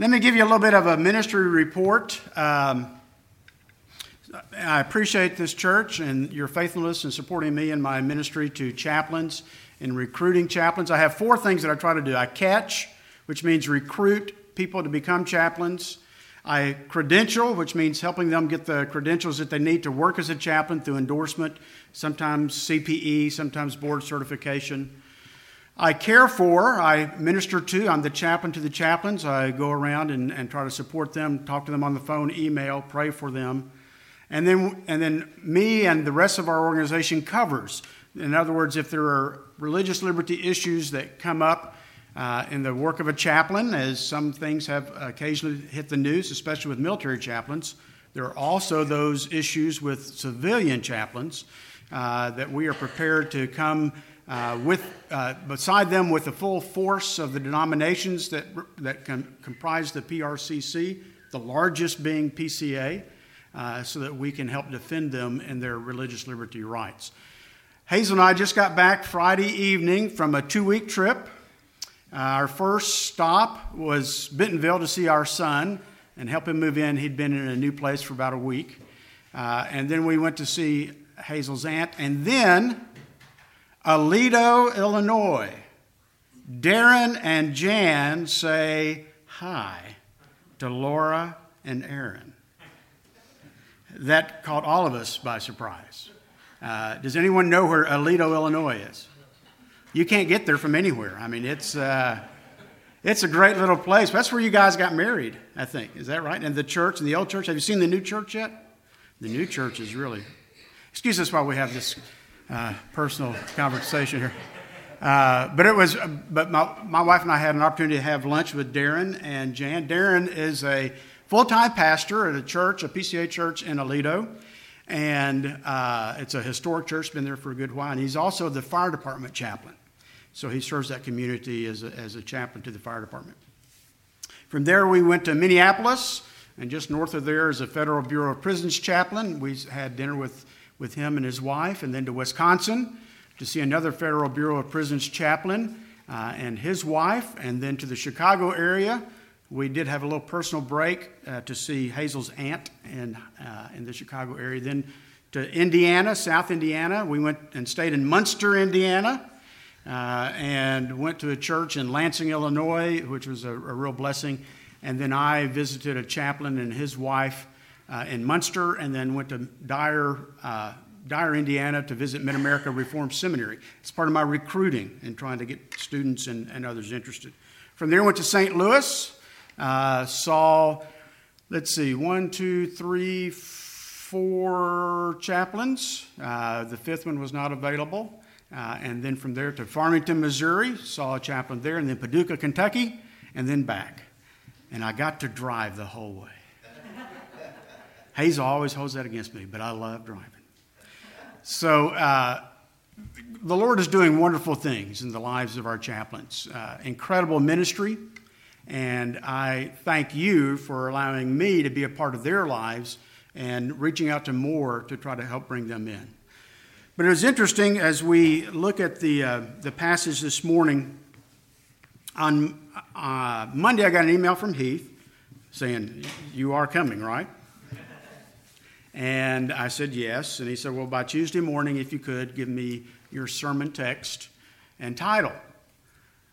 Let me give you a little bit of a ministry report. I appreciate this church and your faithfulness in supporting me in my ministry to chaplains and recruiting chaplains. I have four things that I try to do. I catch, which means recruit people to become chaplains. I credential, which means helping them get the credentials that they need to work as a chaplain through endorsement, sometimes CPE, sometimes board certification. I care for, I minister to, I'm the chaplain to the chaplains. I go around and try to support them, talk to them on the phone, email, pray for them. And then me and the rest of our organization covers. In other words, if there are religious liberty issues that come up in the work of a chaplain, as some things have occasionally hit the news, especially with military chaplains, there are also those issues with civilian chaplains that we are prepared to come beside them with the full force of the denominations that comprise the PRCC, the largest being PCA, so that we can help defend them in their religious liberty rights. Hazel and I just got back Friday evening from a 2-week trip. Our first stop was Bentonville to see our son and help him move in. He'd been in a new place for about a week. And then we went to see Hazel's aunt. And then Aledo, Illinois. Darren and Jan say hi to Laura and Aaron. That caught all of us by surprise. Does anyone know where Aledo, Illinois is? You can't get there from anywhere. I mean, it's a great little place. That's where you guys got married, I think. Is that right? And the church, and the old church. Have you seen the new church yet? The new church is really... Excuse us while we have this personal conversation here. But my wife and I had an opportunity to have lunch with Darren and Jan. Darren is a full-time pastor at a church, a PCA church in Aledo, and it's a historic church, been there for a good while, and he's also the fire department chaplain. So he serves that community as a chaplain to the fire department. From there, we went to Minneapolis, and just north of there is a Federal Bureau of Prisons chaplain. We had dinner with him and his wife, and then to Wisconsin to see another Federal Bureau of Prisons chaplain and his wife, and then to the Chicago area. We did have a little personal break to see Hazel's aunt in the Chicago area. Then to Indiana, South Indiana. We went and stayed in Munster, Indiana, and went to a church in Lansing, Illinois, which was a real blessing. And then I visited a chaplain and his wife in Munster, and then went to Dyer, Indiana, to visit Mid-America Reformed Seminary. It's part of my recruiting and trying to get students and others interested. From there, went to St. Louis. Saw, 4 chaplains. The fifth one was not available. And then from there to Farmington, Missouri, saw a chaplain there, and then Paducah, Kentucky, and then back. And I got to drive the whole way. Hazel always holds that against me, but I love driving. So the Lord is doing wonderful things in the lives of our chaplains. Incredible ministry. And I thank you for allowing me to be a part of their lives and reaching out to more to try to help bring them in. But it was interesting as we look at the passage this morning. On Monday, I got an email from Heath saying, "You are coming, right?" And I said, "Yes." And he said, "Well, by Tuesday morning, if you could, give me your sermon text and title."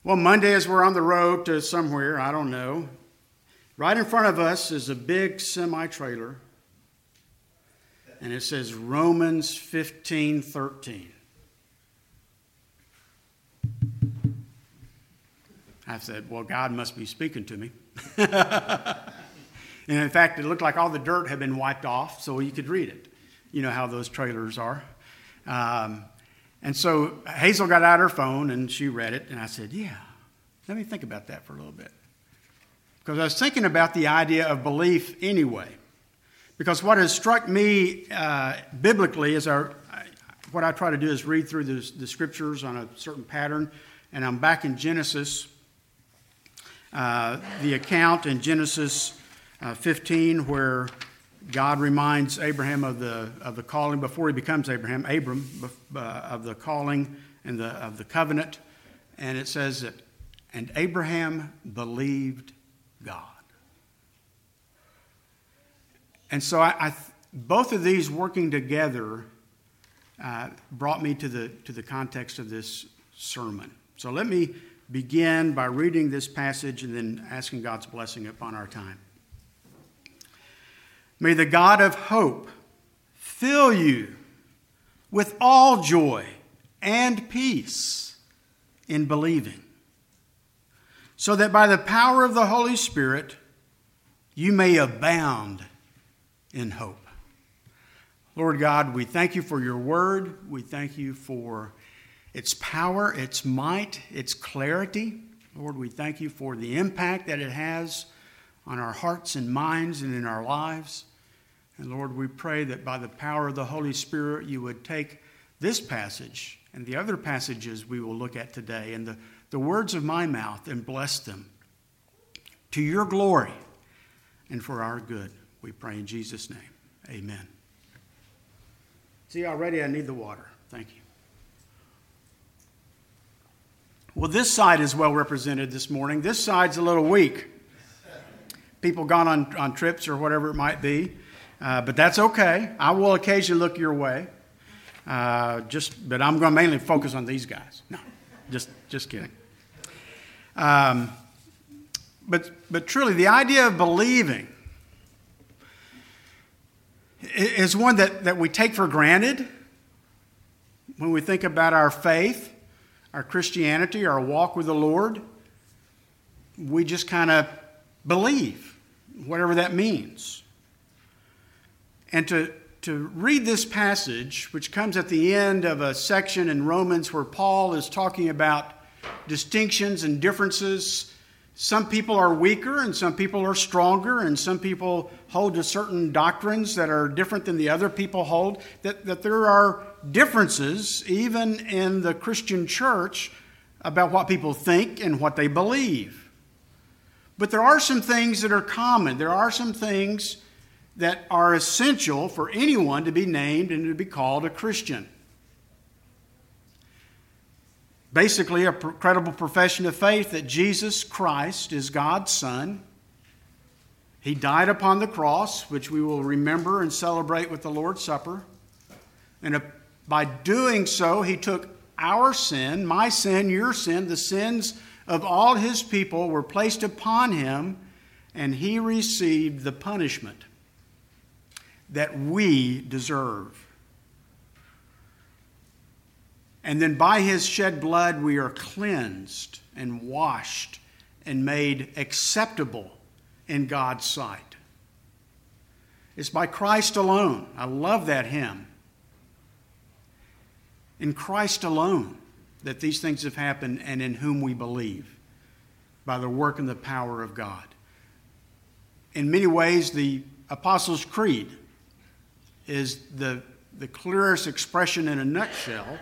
Well, Monday as we're on the road to somewhere, I don't know, right in front of us is a big semi-trailer, and it says Romans 15:13. I said, well, God must be speaking to me. And in fact, it looked like all the dirt had been wiped off, so you could read it. You know how those trailers are. And so Hazel got out her phone, and she read it, and I said, yeah, let me think about that for a little bit. Because I was thinking about the idea of belief anyway. Because what has struck me biblically is what I try to do is read through the scriptures on a certain pattern, and I'm back in Genesis, the account in Genesis 15 where God reminds Abraham of the calling before he becomes Abram, of the calling and of the covenant. And it says that, and Abraham believed God. And so I both of these working together brought me to the context of this sermon. So let me begin by reading this passage and then asking God's blessing upon our time. May the God of hope fill you with all joy and peace in believing, so that by the power of the Holy Spirit you may abound in hope. Lord God, we thank you for your word. We thank you for its power, its might, its clarity. Lord, we thank you for the impact that it has on our hearts and minds and in our lives. And Lord, we pray that by the power of the Holy Spirit, you would take this passage and the other passages we will look at today and the words of my mouth and bless them to your glory and for our good. We pray in Jesus' name. Amen. See, already I need the water. Thank you. Well, this side is well represented this morning. This side's a little weak. People gone on trips or whatever it might be. But that's okay. I will occasionally look your way. But I'm going to mainly focus on these guys. No, just kidding. But truly, the idea of believing is one that we take for granted when we think about our faith, our Christianity, our walk with the Lord. We just kind of believe, whatever that means. And to read this passage, which comes at the end of a section in Romans where Paul is talking about distinctions and differences. Some people are weaker and some people are stronger and some people hold to certain doctrines that are different than the other people hold, that there are differences even in the Christian church about what people think and what they believe. But there are some things that are common. There are some things that are essential for anyone to be named and to be called a Christian. Basically, a credible profession of faith that Jesus Christ is God's Son. He died upon the cross, which we will remember and celebrate with the Lord's Supper. And by doing so, he took our sin, my sin, your sin, the sins of all his people were placed upon him, and he received the punishment that we deserve. And then by his shed blood, we are cleansed and washed and made acceptable in God's sight. It's by Christ alone. I love that hymn. In Christ alone that these things have happened, and in whom we believe by the work and the power of God. In many ways, the Apostles' Creed is the clearest expression in a nutshell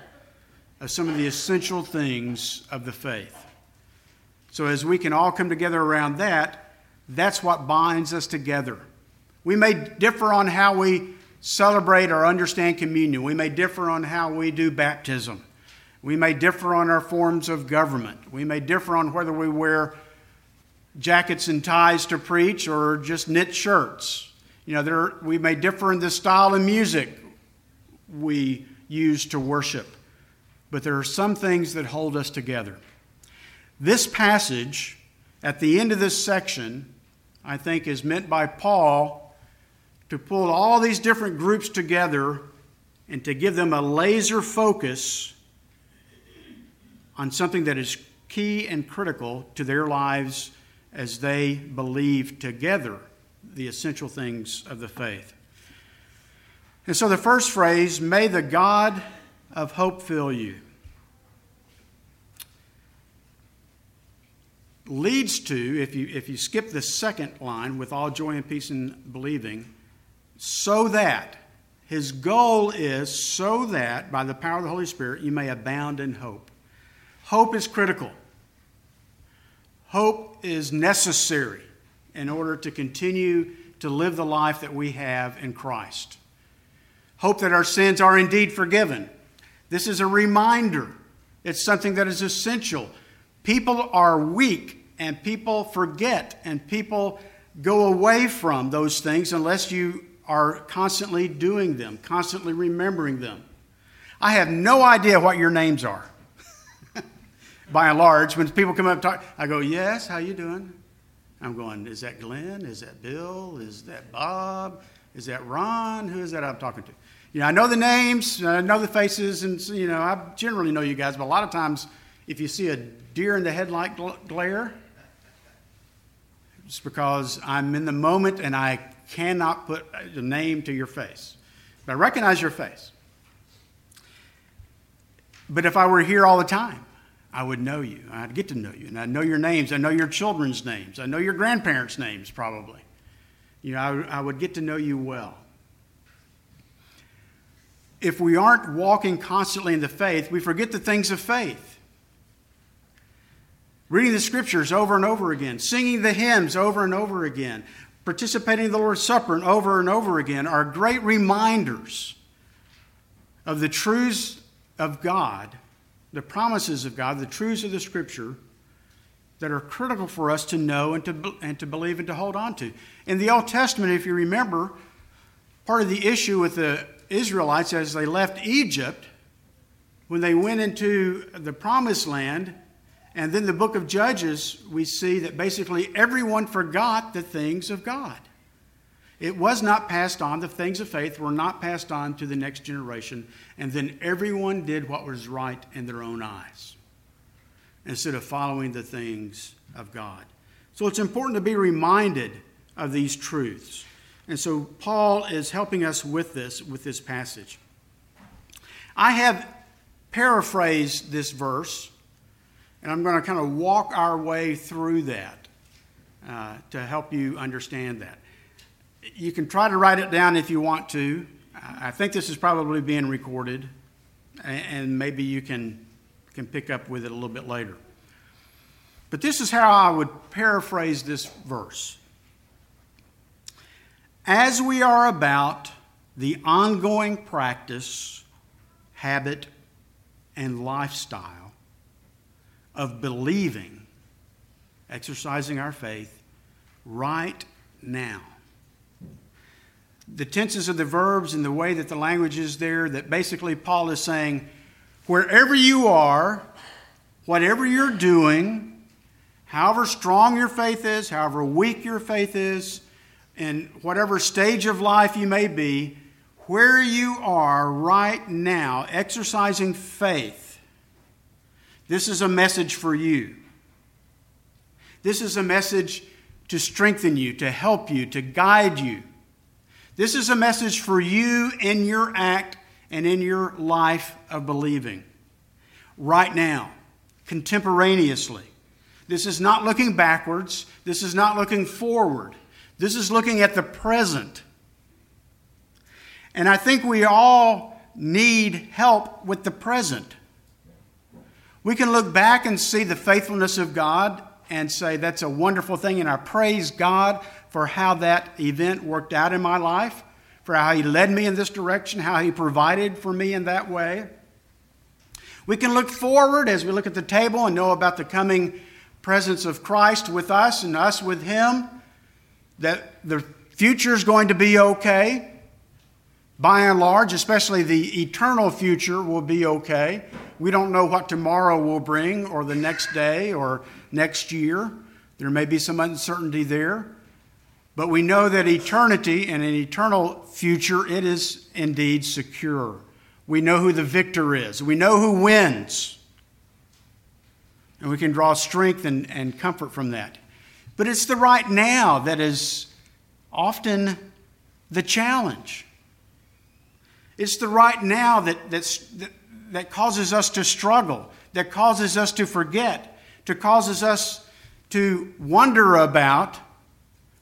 of some of the essential things of the faith. So as we can all come together around that, that's what binds us together. We may differ on how we celebrate or understand communion. We may differ on how we do baptism. We may differ on our forms of government. We may differ on whether we wear jackets and ties to preach or just knit shirts. You know, we may differ in the style of music we use to worship. But there are some things that hold us together. This passage, at the end of this section, I think is meant by Paul to pull all these different groups together and to give them a laser focus on something that is key and critical to their lives as they believe together the essential things of the faith. And so the first phrase, may the God of hope fill you, leads to, if you skip the second line, with all joy and peace in believing, so that, his goal is so that by the power of the Holy Spirit you may abound in hope. Hope is critical. Hope is necessary in order to continue to live the life that we have in Christ. Hope that our sins are indeed forgiven. This is a reminder. It's something that is essential. People are weak, and people forget, and people go away from those things unless you are constantly doing them, constantly remembering them. I have no idea what your names are. By and large, when people come up and talk, I go, yes, how you doing? I'm going, is that Glenn? Is that Bill? Is that Bob? Is that Ron? Who is that I'm talking to? You know, I know the names, I know the faces, and, you know, I generally know you guys, but a lot of times if you see a deer in the headlight glare, it's because I'm in the moment and I cannot put a name to your face. But I recognize your face. But if I were here all the time, I would know you. I'd get to know you. And I'd know your names. I know your children's names. I know your grandparents' names, probably. You know, I would get to know you well. If we aren't walking constantly in the faith, we forget the things of faith. Reading the scriptures over and over again, singing the hymns over and over again, participating in the Lord's Supper and over again are great reminders of the truths of God, the promises of God, the truths of the Scripture that are critical for us to know and to believe and to hold on to. In the Old Testament, if you remember, part of the issue with the Israelites as they left Egypt, when they went into the Promised Land, and then the book of Judges, we see that basically everyone forgot the things of God. It was not passed on. The things of faith were not passed on to the next generation. And then everyone did what was right in their own eyes instead of following the things of God. So it's important to be reminded of these truths. And so Paul is helping us with this passage. I have paraphrased this verse, and I'm going to kind of walk our way through that to help you understand that. You can try to write it down if you want to. I think this is probably being recorded, and maybe you can pick up with it a little bit later. But this is how I would paraphrase this verse. As we are about the ongoing practice, habit, and lifestyle of believing, exercising our faith right now. The tenses of the verbs and the way that the language is there, that basically Paul is saying, wherever you are, whatever you're doing, however strong your faith is, however weak your faith is, in whatever stage of life you may be, where you are right now exercising faith, this is a message for you. This is a message to strengthen you, to help you, to guide you. This is a message for you in your act and in your life of believing. Right now, contemporaneously. This is not looking backwards. This is not looking forward. This is looking at the present. And I think we all need help with the present. We can look back and see the faithfulness of God and say, that's a wonderful thing, and I praise God for how that event worked out in my life, for how He led me in this direction, how He provided for me in that way. We can look forward as we look at the table and know about the coming presence of Christ with us and us with Him, that the future is going to be okay. By and large, especially the eternal future will be okay. We don't know what tomorrow will bring or the next day or next year. There may be some uncertainty there. But we know that eternity and an eternal future, it is indeed secure. We know who the victor is. We know who wins. And we can draw strength and comfort from that. But it's the right now that is often the challenge. It's the right now that causes us to struggle, that causes us to forget, that causes us to wonder about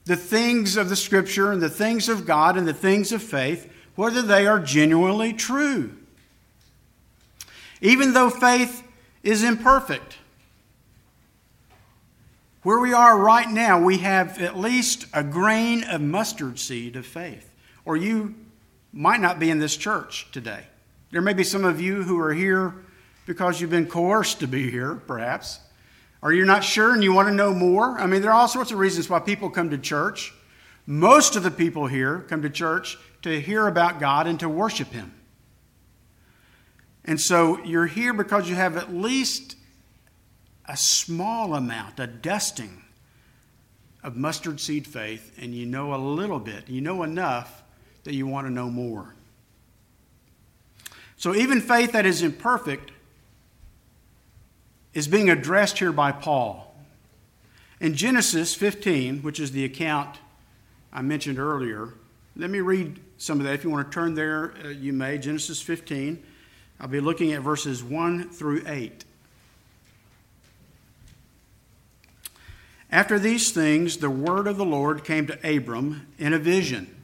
the things of the Scripture and the things of God and the things of faith, whether they are genuinely true. Even though faith is imperfect, where we are right now, we have at least a grain of mustard seed of faith. Or you might not be in this church today. There may be some of you who are here because you've been coerced to be here, perhaps. Or you're not sure and you want to know more. I mean, there are all sorts of reasons why people come to church. Most of the people here come to church to hear about God and to worship Him. And so you're here because you have at least a small amount, a dusting of mustard seed faith, and you know a little bit. You know enough that you want to know more. So even faith that is imperfect is being addressed here by Paul. In Genesis 15, which is the account I mentioned earlier, let me read some of that. If you want to turn there, you may. Genesis 15. I'll be looking at verses 1 through 8. After these things, the word of the Lord came to Abram in a vision.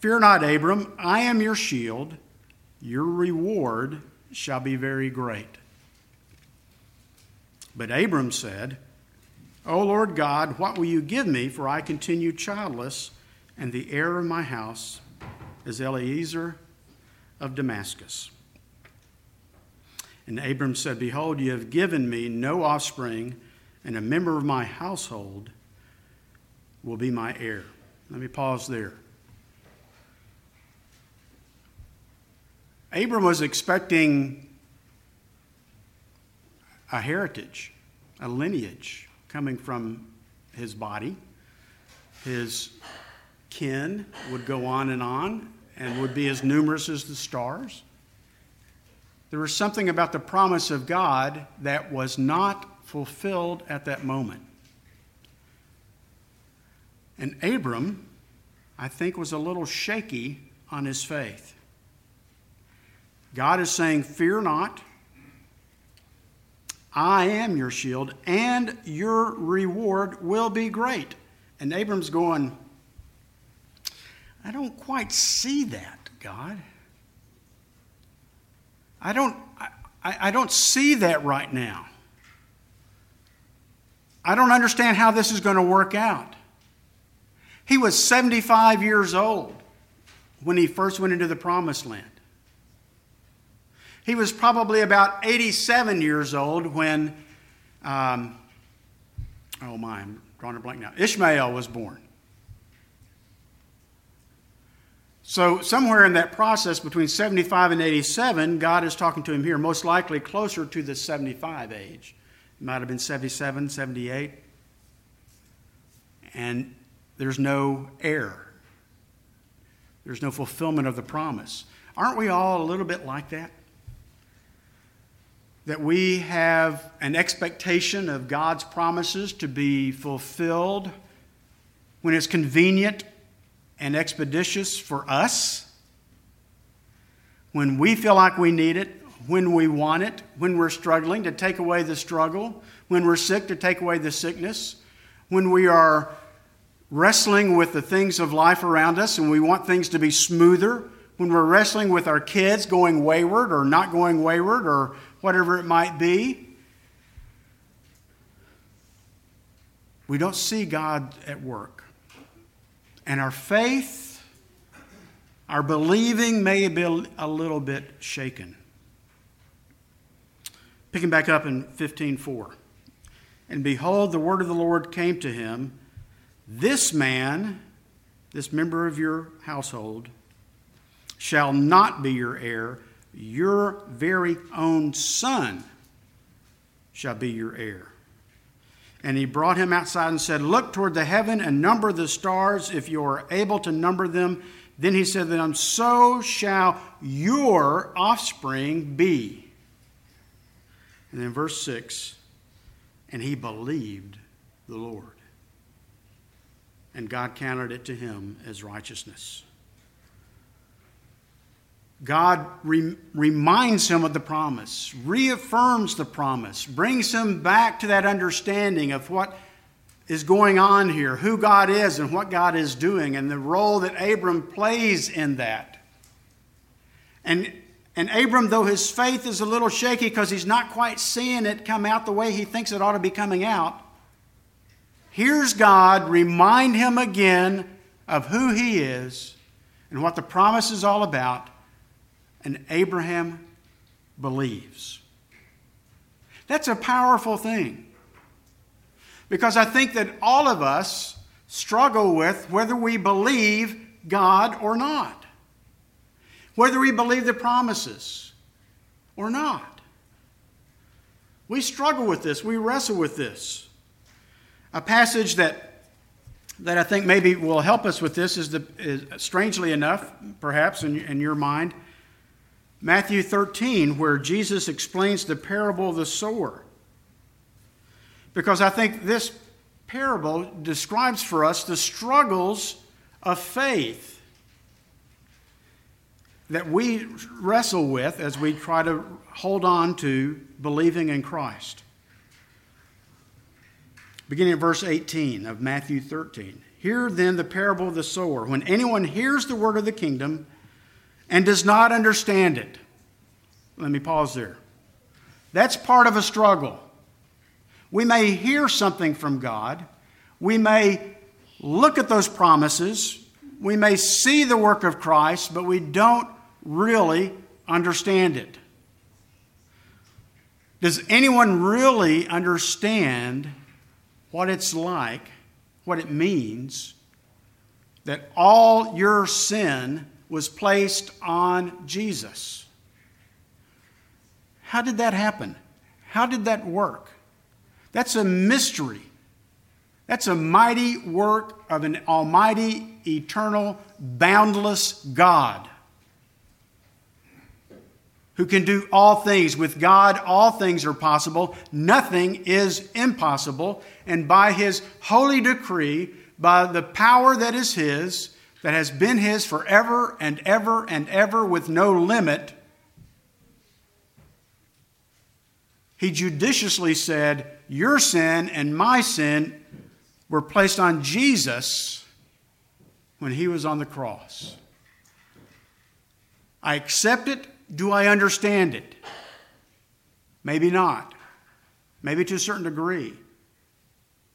Fear not, Abram, I am your shield. Your reward shall be very great. But Abram said, O Lord God, what will you give me? For I continue childless, and the heir of my house is Eliezer of Damascus. And Abram said, Behold, you have given me no offspring, and a member of my household will be my heir. Let me pause there. Abram was expecting a heritage, a lineage coming from his body. His kin would go on and would be as numerous as the stars. There was something about the promise of God that was not fulfilled at that moment. And Abram, I think, was a little shaky on his faith. God is saying, fear not. I am your shield, and your reward will be great. And Abram's going, I don't quite see that, God. I don't see that right now. I don't understand how this is going to work out. He was 75 years old when he first went into the promised land. He was probably about 87 years old when, I'm drawing a blank now, Ishmael was born. So somewhere in that process between 75 and 87, God is talking to him here, most likely closer to the 75 age. It might have been 77, 78. And there's no heir. There's no fulfillment of the promise. Aren't we all a little bit like that? That we have an expectation of God's promises to be fulfilled when it's convenient and expeditious for us, when we feel like we need it, when we want it, when we're struggling, to take away the struggle, when we're sick, to take away the sickness, when we are wrestling with the things of life around us and we want things to be smoother, when we're wrestling with our kids going wayward or not going wayward or whatever it might be. We don't see God at work. And our faith, our believing may be a little bit shaken. Picking back up in 15:4. And behold, the word of the Lord came to him. This man, this member of your household, shall not be your heir. Your very own son shall be your heir. And he brought him outside and said, Look toward the heaven and number the stars, if you are able to number them. Then he said to them, So shall your offspring be. And then verse 6, and he believed the Lord. And God counted it to him as righteousness. God reminds him of the promise, reaffirms the promise, brings him back to that understanding of what is going on here, who God is and what God is doing, and the role that Abram plays in that. And Abram, though his faith is a little shaky because he's not quite seeing it come out the way he thinks it ought to be coming out, hears God remind him again of who he is and what the promise is all about. And Abraham believes. That's a powerful thing. Because I think that all of us struggle with whether we believe God or not, whether we believe the promises or not. We struggle with this. We wrestle with this. A passage that I think maybe will help us with this is strangely enough, perhaps in your mind, Matthew 13, where Jesus explains the parable of the sower. Because I think this parable describes for us the struggles of faith that we wrestle with as we try to hold on to believing in Christ. Beginning at verse 18 of Matthew 13. Hear then the parable of the sower. When anyone hears the word of the kingdom and does not understand it. Let me pause there. That's part of a struggle. We may hear something from God. We may look at those promises. We may see the work of Christ, but we don't really understand it. Does anyone really understand what it's like, what it means, that all your sin was placed on Jesus? How did that happen? How did that work? That's a mystery. That's a mighty work of an almighty, eternal, boundless God who can do all things. With God, all things are possible. Nothing is impossible. And by His holy decree, by the power that is His, that has been His forever and ever and ever with no limit, He judiciously said, your sin and my sin were placed on Jesus when He was on the cross. I accept it. Do I understand it? Maybe not. Maybe to a certain degree.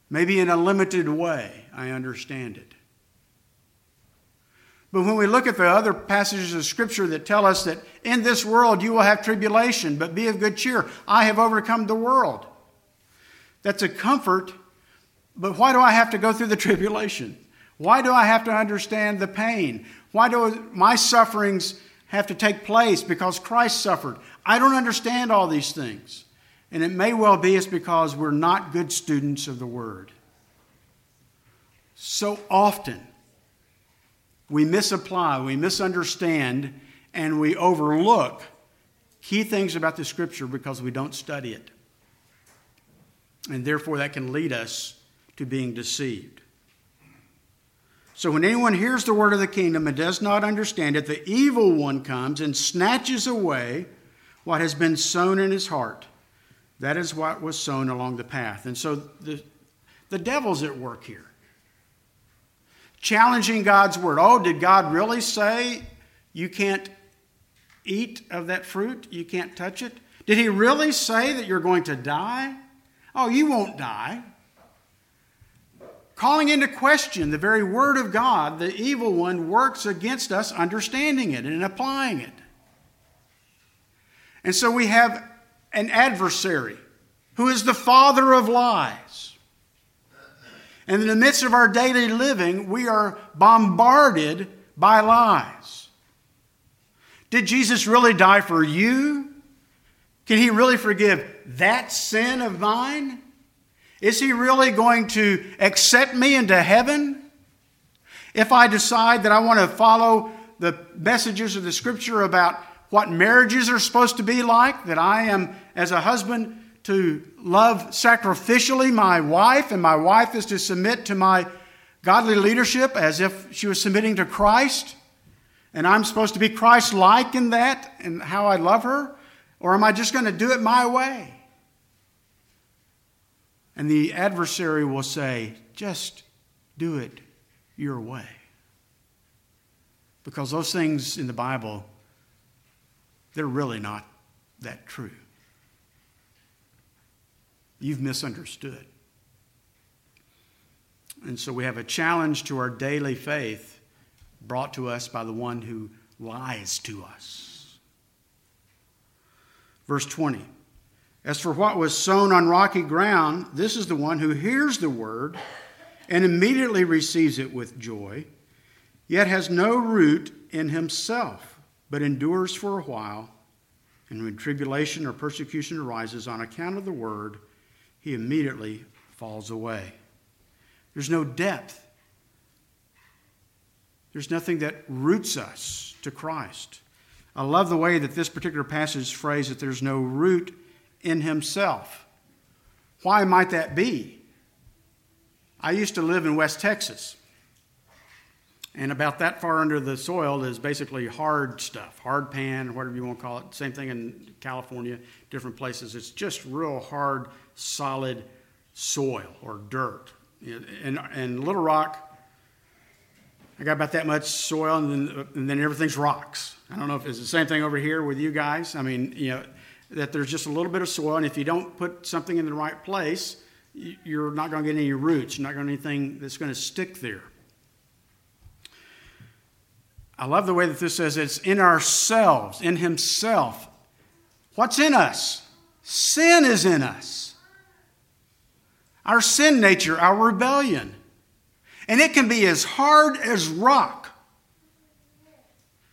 Maybe in a limited way I understand it. But when we look at the other passages of Scripture that tell us that in this world you will have tribulation, but be of good cheer. I have overcome the world. That's a comfort, but why do I have to go through the tribulation? Why do I have to understand the pain? Why do my sufferings have to take place because Christ suffered? I don't understand all these things. And it may well be it's because we're not good students of the Word. So often, we misapply, we misunderstand, and we overlook key things about the Scripture because we don't study it. And therefore, that can lead us to being deceived. So when anyone hears the word of the kingdom and does not understand it, the evil one comes and snatches away what has been sown in his heart. That is what was sown along the path. And so the devil's at work here, challenging God's word. Oh, did God really say you can't eat of that fruit? You can't touch it? Did He really say that you're going to die? Oh, you won't die. Calling into question the very word of God, the evil one works against us understanding it and applying it. And so we have an adversary who is the father of lies. And in the midst of our daily living, we are bombarded by lies. Did Jesus really die for you? Can He really forgive that sin of mine? Is He really going to accept me into heaven if I decide that I want to follow the messages of the Scripture about what marriages are supposed to be like, that I am, as a husband, to love sacrificially my wife, and my wife is to submit to my godly leadership as if she was submitting to Christ, and I'm supposed to be Christ-like in that and how I love her? Or am I just going to do it my way? And the adversary will say, just do it your way. Because those things in the Bible, they're really not that true. You've misunderstood. And so we have a challenge to our daily faith brought to us by the one who lies to us. Verse 20. As for what was sown on rocky ground, this is the one who hears the word and immediately receives it with joy, yet has no root in himself, but endures for a while. And when tribulation or persecution arises on account of the word, he immediately falls away. There's no depth. There's nothing that roots us to Christ. I love the way that this particular passage phrased that there's no root in himself. Why might that be? I used to live in West Texas. And about that far under the soil is basically hard stuff, hard pan, whatever you want to call it. Same thing in California, different places. It's just real hard, solid soil or dirt. And Little Rock, I got about that much soil, and then everything's rocks. I don't know if it's the same thing over here with you guys. I mean, you know, that there's just a little bit of soil, and if you don't put something in the right place, you're not going to get any roots. You're not going to get anything that's going to stick there. I love the way that this says it's in ourselves, in himself. What's in us? Sin is in us. Our sin nature, our rebellion. And it can be as hard as rock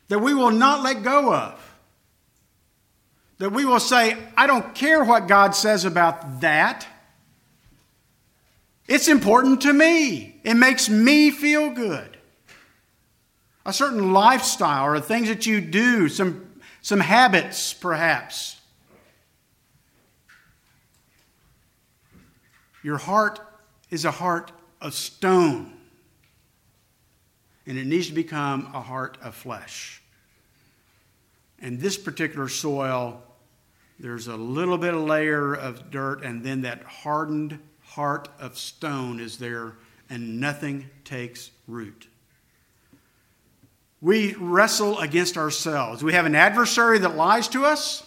that we will not let go of. That we will say, I don't care what God says about that. It's important to me. It makes me feel good. A certain lifestyle or things that you do, some habits perhaps. Your heart is a heart of stone, and it needs to become a heart of flesh. And this particular soil, there's a little bit of layer of dirt, and then that hardened heart of stone is there, and nothing takes root. We wrestle against ourselves. We have an adversary that lies to us.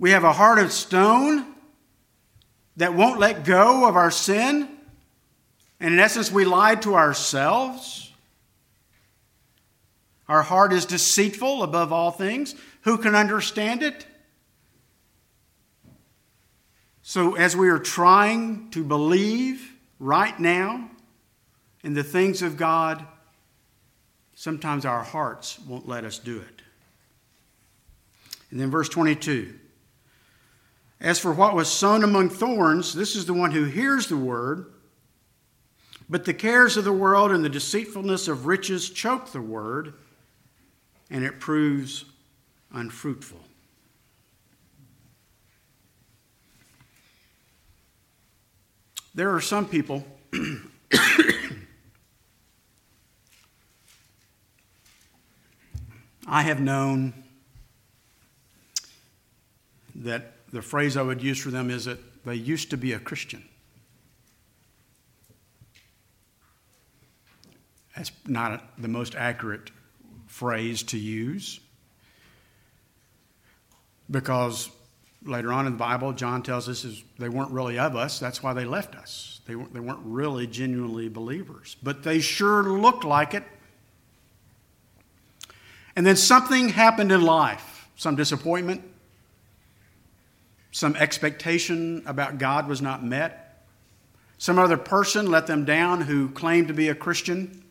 We have a heart of stone that won't let go of our sin. And in essence, we lie to ourselves. Our heart is deceitful above all things. Who can understand it? So as we are trying to believe right now in the things of God, sometimes our hearts won't let us do it. And then verse 22. As for what was sown among thorns, this is the one who hears the word, but the cares of the world and the deceitfulness of riches choke the word, and it proves unfruitful. There are some people I have known that the phrase I would use for them is that they used to be a Christian. That's not the most accurate phrase to use, because later on in the Bible, John tells us they weren't really of us. That's why they left us. They weren't really genuinely believers, but they sure looked like it. And then something happened in life, some disappointment, some expectation about God was not met. Some other person let them down who claimed to be a Christian.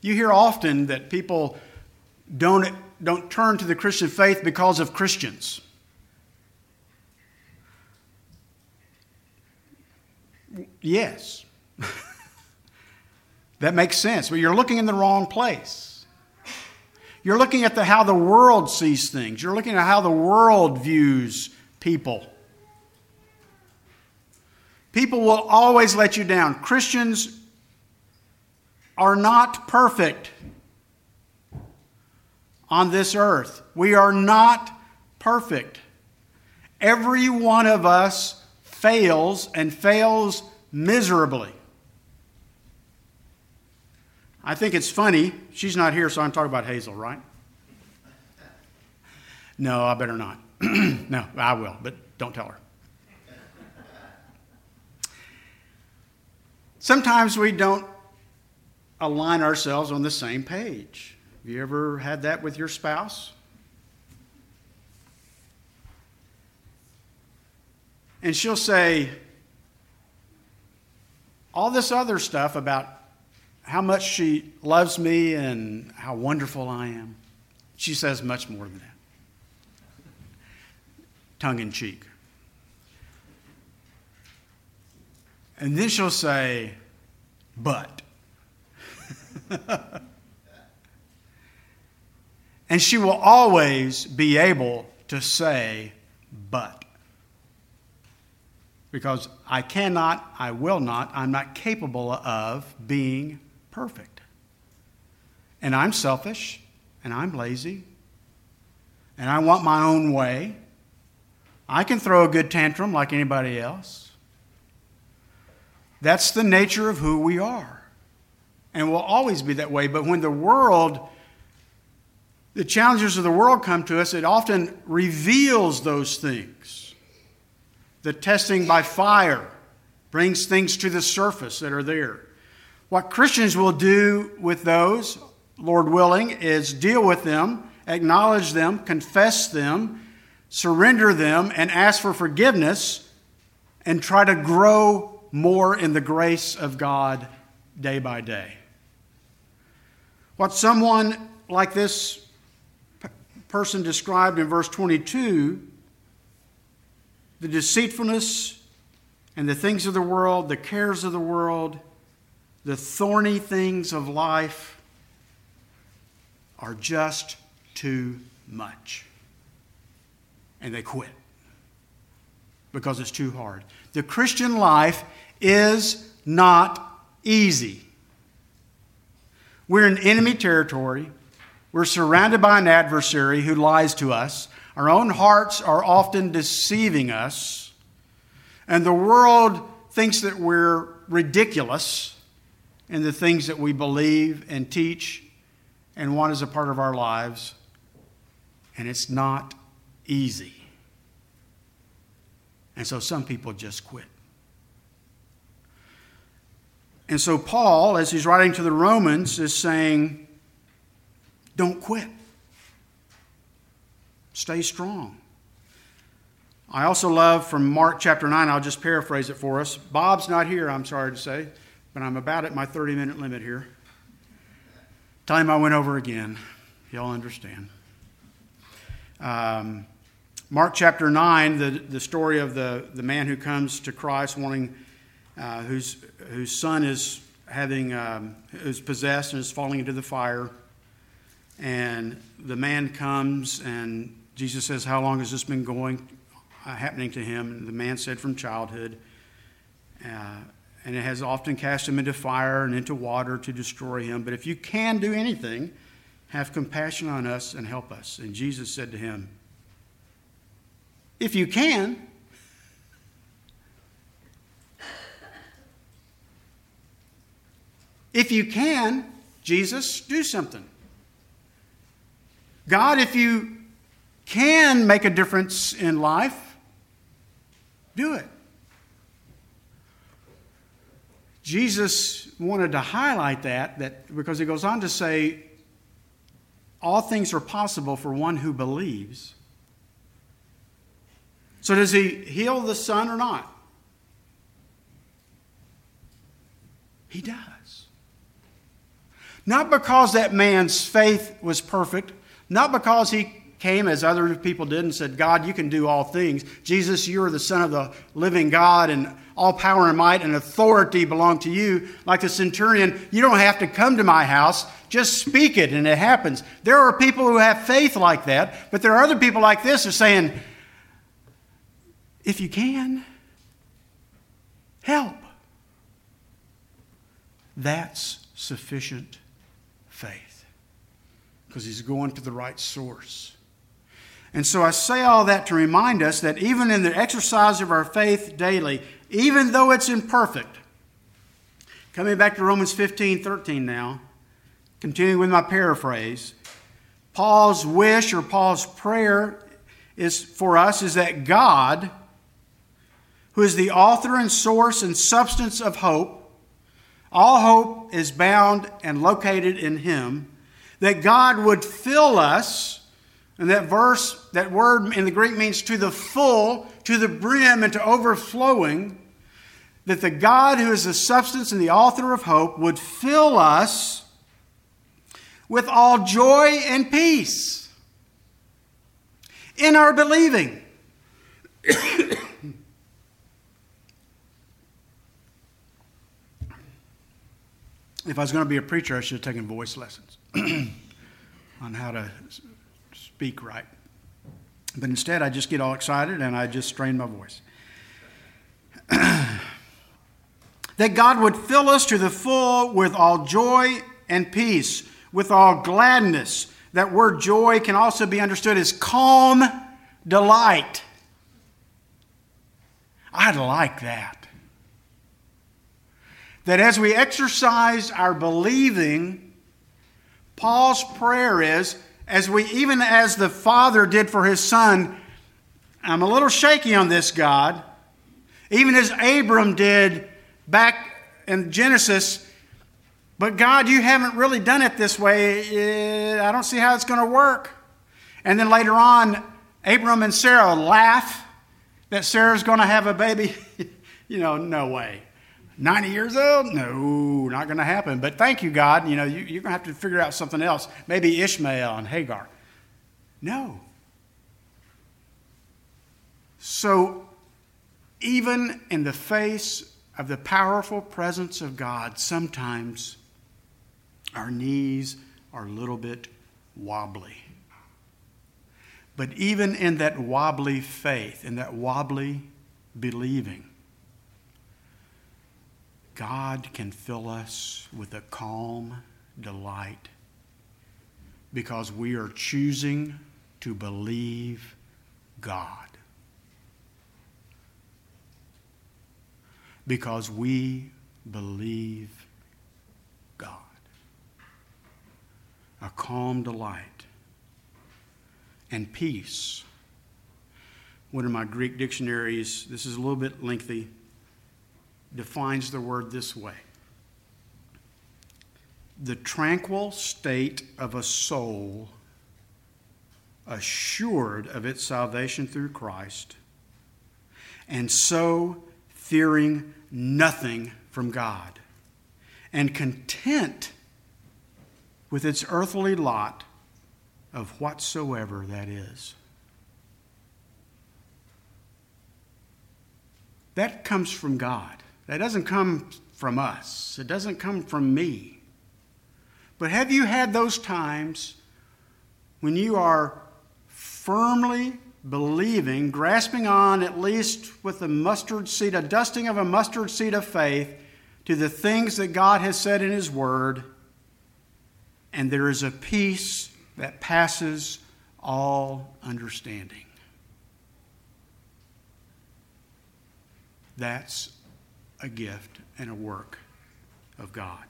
You hear often that people don't turn to the Christian faith because of Christians. Yes, that makes sense, but you're looking in the wrong place. You're looking at how the world sees things. You're looking at how the world views people. People will always let you down. Christians are not perfect on this earth. We are not perfect. Every one of us fails, and fails miserably. I think it's funny. She's not here, so I'm talking about Hazel, right? No, I better not. No, I will, but don't tell her. Sometimes we don't align ourselves on the same page. Have you ever had that with your spouse? And she'll say, all this other stuff about how much she loves me and how wonderful I am. She says much more than that. Tongue in cheek. And then she'll say, but. And she will always be able to say, but. Because I cannot, I will not, I'm not capable of being perfect. And I'm selfish, and I'm lazy, and I want my own way. I can throw a good tantrum like anybody else. That's the nature of who we are. And we'll always be that way. But when the challenges of the world come to us, it often reveals those things. The testing by fire brings things to the surface that are there. What Christians will do with those, Lord willing, is deal with them, acknowledge them, confess them, surrender them, and ask for forgiveness, and try to grow more in the grace of God day by day. What someone like this person described in verse 22, the deceitfulness and the things of the world, the cares of the world, the thorny things of life are just too much. And they quit because it's too hard. The Christian life is not easy. We're in enemy territory. We're surrounded by an adversary who lies to us. Our own hearts are often deceiving us. And the world thinks that we're ridiculous in the things that we believe and teach and want as a part of our lives. And it's not easy. And so some people just quit. And so Paul, as he's writing to the Romans, is saying, don't quit. Stay strong. I also love from Mark chapter 9, I'll just paraphrase it for us. Bob's not here, I'm sorry to say, but I'm about at my 30-minute limit here. Time I went over again. Y'all understand. Mark chapter 9, the story of the man who comes to Christ wanting, whose son is is possessed and is falling into the fire. And the man comes, and Jesus says, how long has this been happening to him? And the man said, from childhood. And it has often cast him into fire and into water to destroy him. But if you can do anything, have compassion on us and help us. And Jesus said to him, if you can. If you can, Jesus, do something. God, if you can make a difference in life, do it. Jesus wanted to highlight that because he goes on to say, all things are possible for one who believes. So does he heal the son or not? He does. Not because that man's faith was perfect, not because he came as other people did and said, God, you can do all things. Jesus, you are the Son of the living God, and all power and might and authority belong to you. Like the centurion, you don't have to come to my house. Just speak it, and it happens. There are people who have faith like that, but there are other people like this who are saying, if you can, help. That's sufficient faith. Because he's going to the right source. And so I say all that to remind us that even in the exercise of our faith daily, even though it's imperfect, coming back to Romans 15:13 now, continuing with my paraphrase, Paul's wish or Paul's prayer is for us is that God, who is the author and source and substance of hope, all hope is bound and located in him, that God would fill us, and that word in the Greek means to the full, to the brim, and to overflowing, that the God who is the substance and the author of hope would fill us with all joy and peace in our believing. If I was going to be a preacher, I should have taken voice lessons on how to speak right. But instead, I just get all excited and I just strain my voice. That God would fill us to the full with all joy and peace, with all gladness. That word joy can also be understood as calm delight. I'd like that. That as we exercise our believing, Paul's prayer is, even as the Father did for his Son, I'm a little shaky on this, God. Even as Abram did back in Genesis, but God, you haven't really done it this way. I don't see how it's going to work. And then later on, Abram and Sarah laugh that Sarah's going to have a baby. No way. 90 years old? No, not going to happen. But thank you, God. You're going to have to figure out something else. Maybe Ishmael and Hagar. No. So even in the face of the powerful presence of God, sometimes our knees are a little bit wobbly. But even in that wobbly faith, in that wobbly believing, God can fill us with a calm delight because we are choosing to believe God. Because we believe God. A calm delight and peace. One of my Greek dictionaries, this is a little bit lengthy, defines the word this way. The tranquil state of a soul assured of its salvation through Christ and so fearing nothing from God and content with its earthly lot of whatsoever that is. That comes from God. That doesn't come from us. It doesn't come from me. But have you had those times when you are firmly believing, grasping on at least with a mustard seed, a dusting of a mustard seed of faith to the things that God has said in His Word, and there is a peace that passes all understanding? That's a gift and a work of God.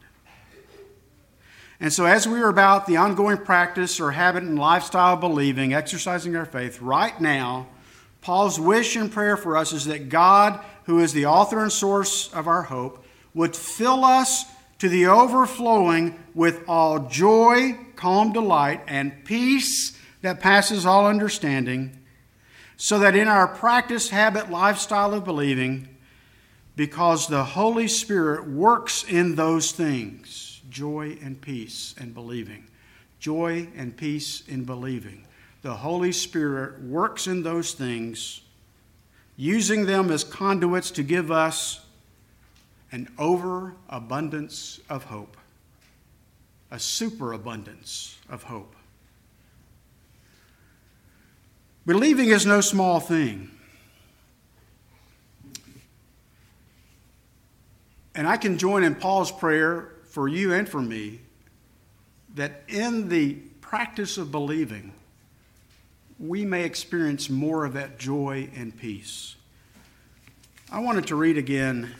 And so as we are about the ongoing practice or habit and lifestyle of believing, exercising our faith, right now, Paul's wish and prayer for us is that God, who is the author and source of our hope, would fill us to the overflowing with all joy, calm delight, and peace that passes all understanding, so that in our practice, habit, lifestyle of believing, because the Holy Spirit works in those things, joy and peace in believing. Joy and peace in believing. The Holy Spirit works in those things, using them as conduits to give us an overabundance of hope, a superabundance of hope. Believing is no small thing. And I can join in Paul's prayer for you and for me that in the practice of believing, we may experience more of that joy and peace. I wanted to read again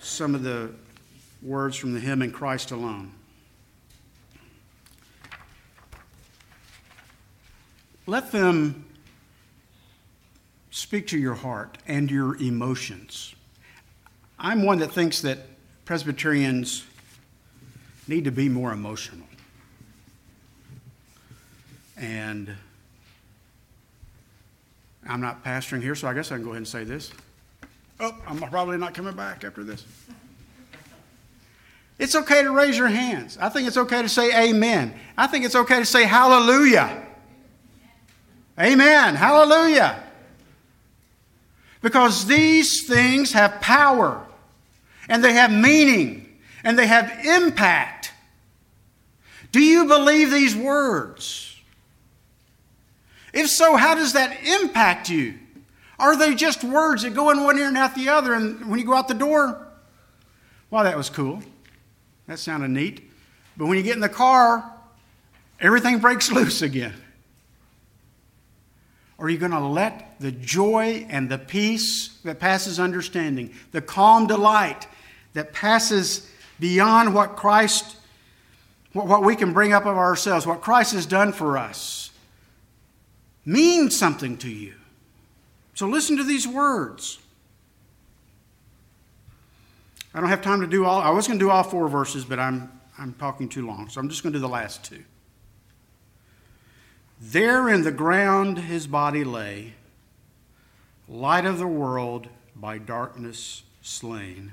some of the words from the hymn In Christ Alone. Let them speak to your heart and your emotions. I'm one that thinks that Presbyterians need to be more emotional. And I'm not pastoring here, so I guess I can go ahead and say this. oh, I'm probably not coming back after this. It's okay to raise your hands. I think it's okay to say amen. I think it's okay to say hallelujah. Amen. Hallelujah. Because these things have power, and they have meaning, and they have impact. Do you believe these words? If so, how does that impact you? Are they just words that go in one ear and out the other, and when you go out the door, well, that was cool. That sounded neat. But when you get in the car, everything breaks loose again. Are you going to let the joy and the peace that passes understanding, the calm delight that passes beyond what we can bring up of ourselves, what Christ has done for us, mean something to you? So listen to these words. I don't have time to do all. I was going to do all four verses, but I'm talking too long, so I'm just going to do the last two. There in the ground his body lay, light of the world by darkness slain.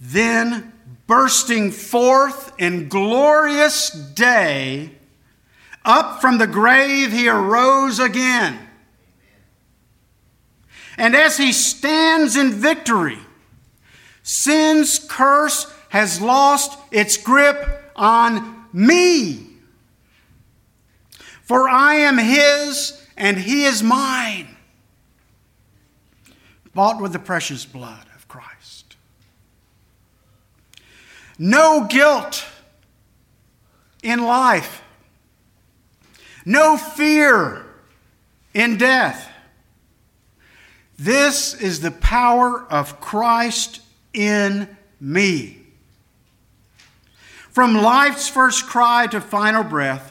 Then bursting forth in glorious day, up from the grave he arose again. And as he stands in victory, sin's curse has lost its grip on me. For I am his and he is mine, bought with the precious blood of Christ. No guilt in life. No fear in death. This is the power of Christ in me. From life's first cry to final breath,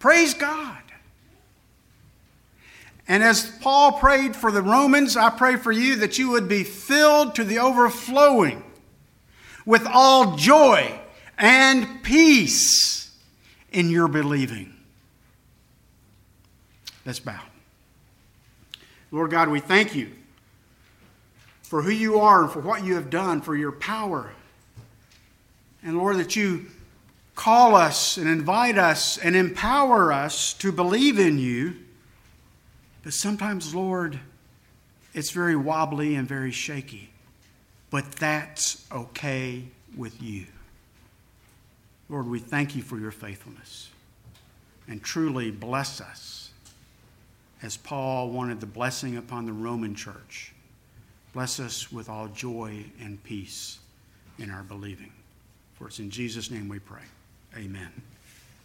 Praise God. And as Paul prayed for the Romans, I pray for you that you would be filled to the overflowing with all joy and peace in your believing. Let's bow. Lord God, we thank you for who you are and for what you have done, for your power. And Lord, that you call us and invite us and empower us to believe in you. But sometimes, Lord, it's very wobbly and very shaky. But that's okay with you. Lord, we thank you for your faithfulness. And truly bless us as Paul wanted the blessing upon the Roman church. Bless us with all joy and peace in our believing. For it's in Jesus' name we pray. Amen.